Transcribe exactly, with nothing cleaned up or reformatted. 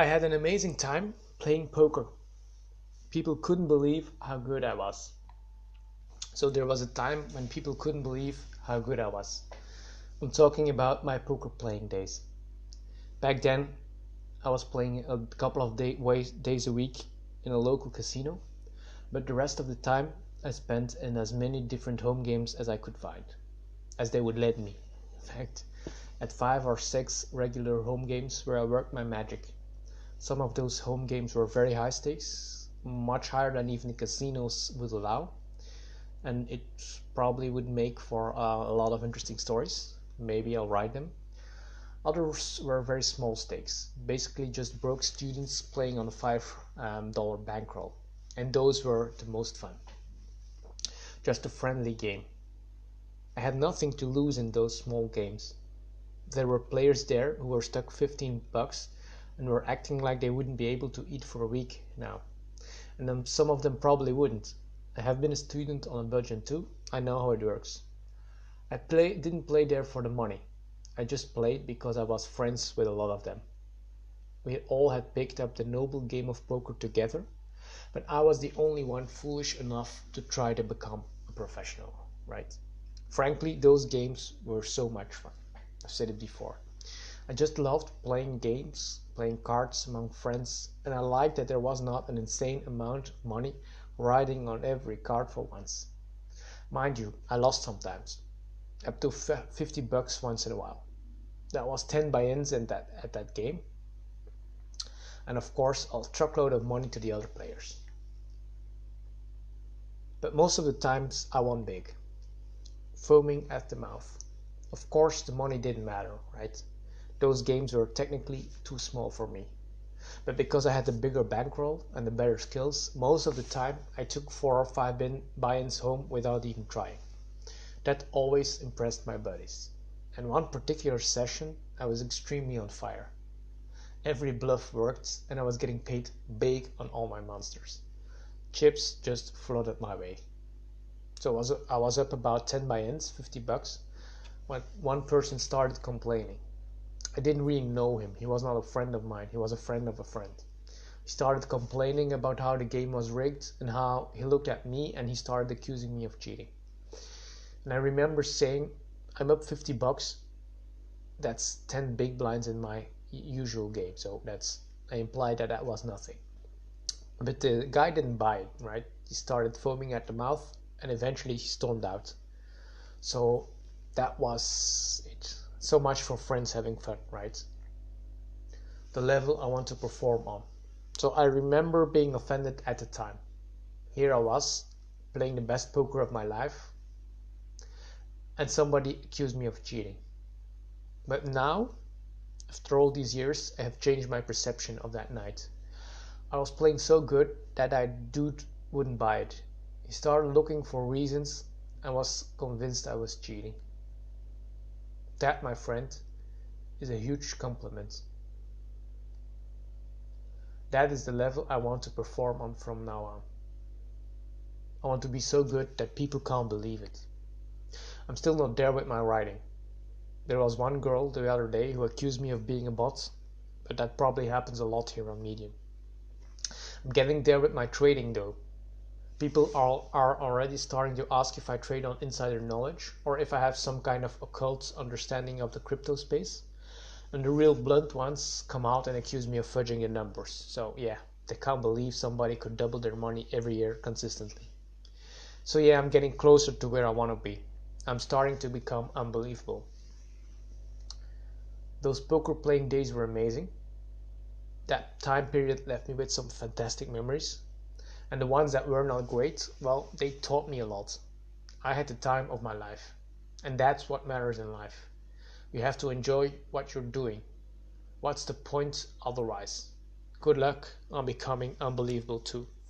I had an amazing time playing poker. People couldn't believe how good I was. So there was a time when people couldn't believe how good I was. I'm talking about my poker playing days. Back then, I was playing a couple of day, ways, days a week in a local casino, but the rest of the time I spent in as many different home games as I could find, as they would let me. In fact, at five or six regular home games where I worked my magic. Some of those home games were very high stakes, much higher than even the casinos would allow, and it probably would make for uh, a lot of interesting stories. Maybe I'll write them. Others were very small stakes, basically just broke students playing on a five dollar um, bankroll, and those were the most fun. Just a friendly game. I had nothing to lose in those small games. There were players there who were stuck fifteen bucks and were acting like they wouldn't be able to eat for a week now. And then some of them probably wouldn't. I have been a student on a budget too. I know how it works. I play, didn't play there for the money. I just played because I was friends with a lot of them. We all had picked up the noble game of poker together, but I was the only one foolish enough to try to become a professional, right? Frankly, those games were so much fun. I've said it before. I just loved playing games, playing cards among friends, and I liked that there was not an insane amount of money riding on every card for once. Mind you, I lost sometimes, up to fifty bucks once in a while. That was ten buy-ins in that, at that game, and of course a truckload of money to the other players. But most of the times I won big, foaming at the mouth. Of course the money didn't matter, right? Those games were technically too small for me. But because I had the bigger bankroll and the better skills, most of the time I took four or five buy-ins home without even trying. That always impressed my buddies. And one particular session, I was extremely on fire. Every bluff worked and I was getting paid big on all my monsters. Chips just flooded my way. So I was, I was up about ten buy-ins, fifty bucks, when one person started complaining. I didn't really know him. He was not a friend of mine. He was a friend of a friend. He started complaining about how the game was rigged and how he looked at me and he started accusing me of cheating. And I remember saying, I'm up fifty bucks. That's ten big blinds in my usual game. So that's, I implied that that was nothing. But the guy didn't buy it, right? He started foaming at the mouth and eventually he stormed out. So that was it. So much for friends having fun, right? The level I want to perform on. So I remember being offended at the time. Here I was, playing the best poker of my life, and somebody accused me of cheating. But now, after all these years, I have changed my perception of that night. I was playing so good that that dude wouldn't buy it. He started looking for reasons and was convinced I was cheating. That, my friend, is a huge compliment. That is the level I want to perform on from now on. I want to be so good that people can't believe it. I'm still not there with my writing. There was one girl the other day who accused me of being a bot, but that probably happens a lot here on Medium. I'm getting there with my trading though. People are, are already starting to ask if I trade on insider knowledge or if I have some kind of occult understanding of the crypto space. And the real blunt ones come out and accuse me of fudging the numbers. So yeah, they can't believe somebody could double their money every year consistently. So yeah, I'm getting closer to where I want to be. I'm starting to become unbelievable. Those poker playing days were amazing. That time period left me with some fantastic memories. And the ones that were not great, well, they taught me a lot. I had the time of my life. And that's what matters in life. You have to enjoy what you're doing. What's the point otherwise? Good luck on becoming unbelievable too.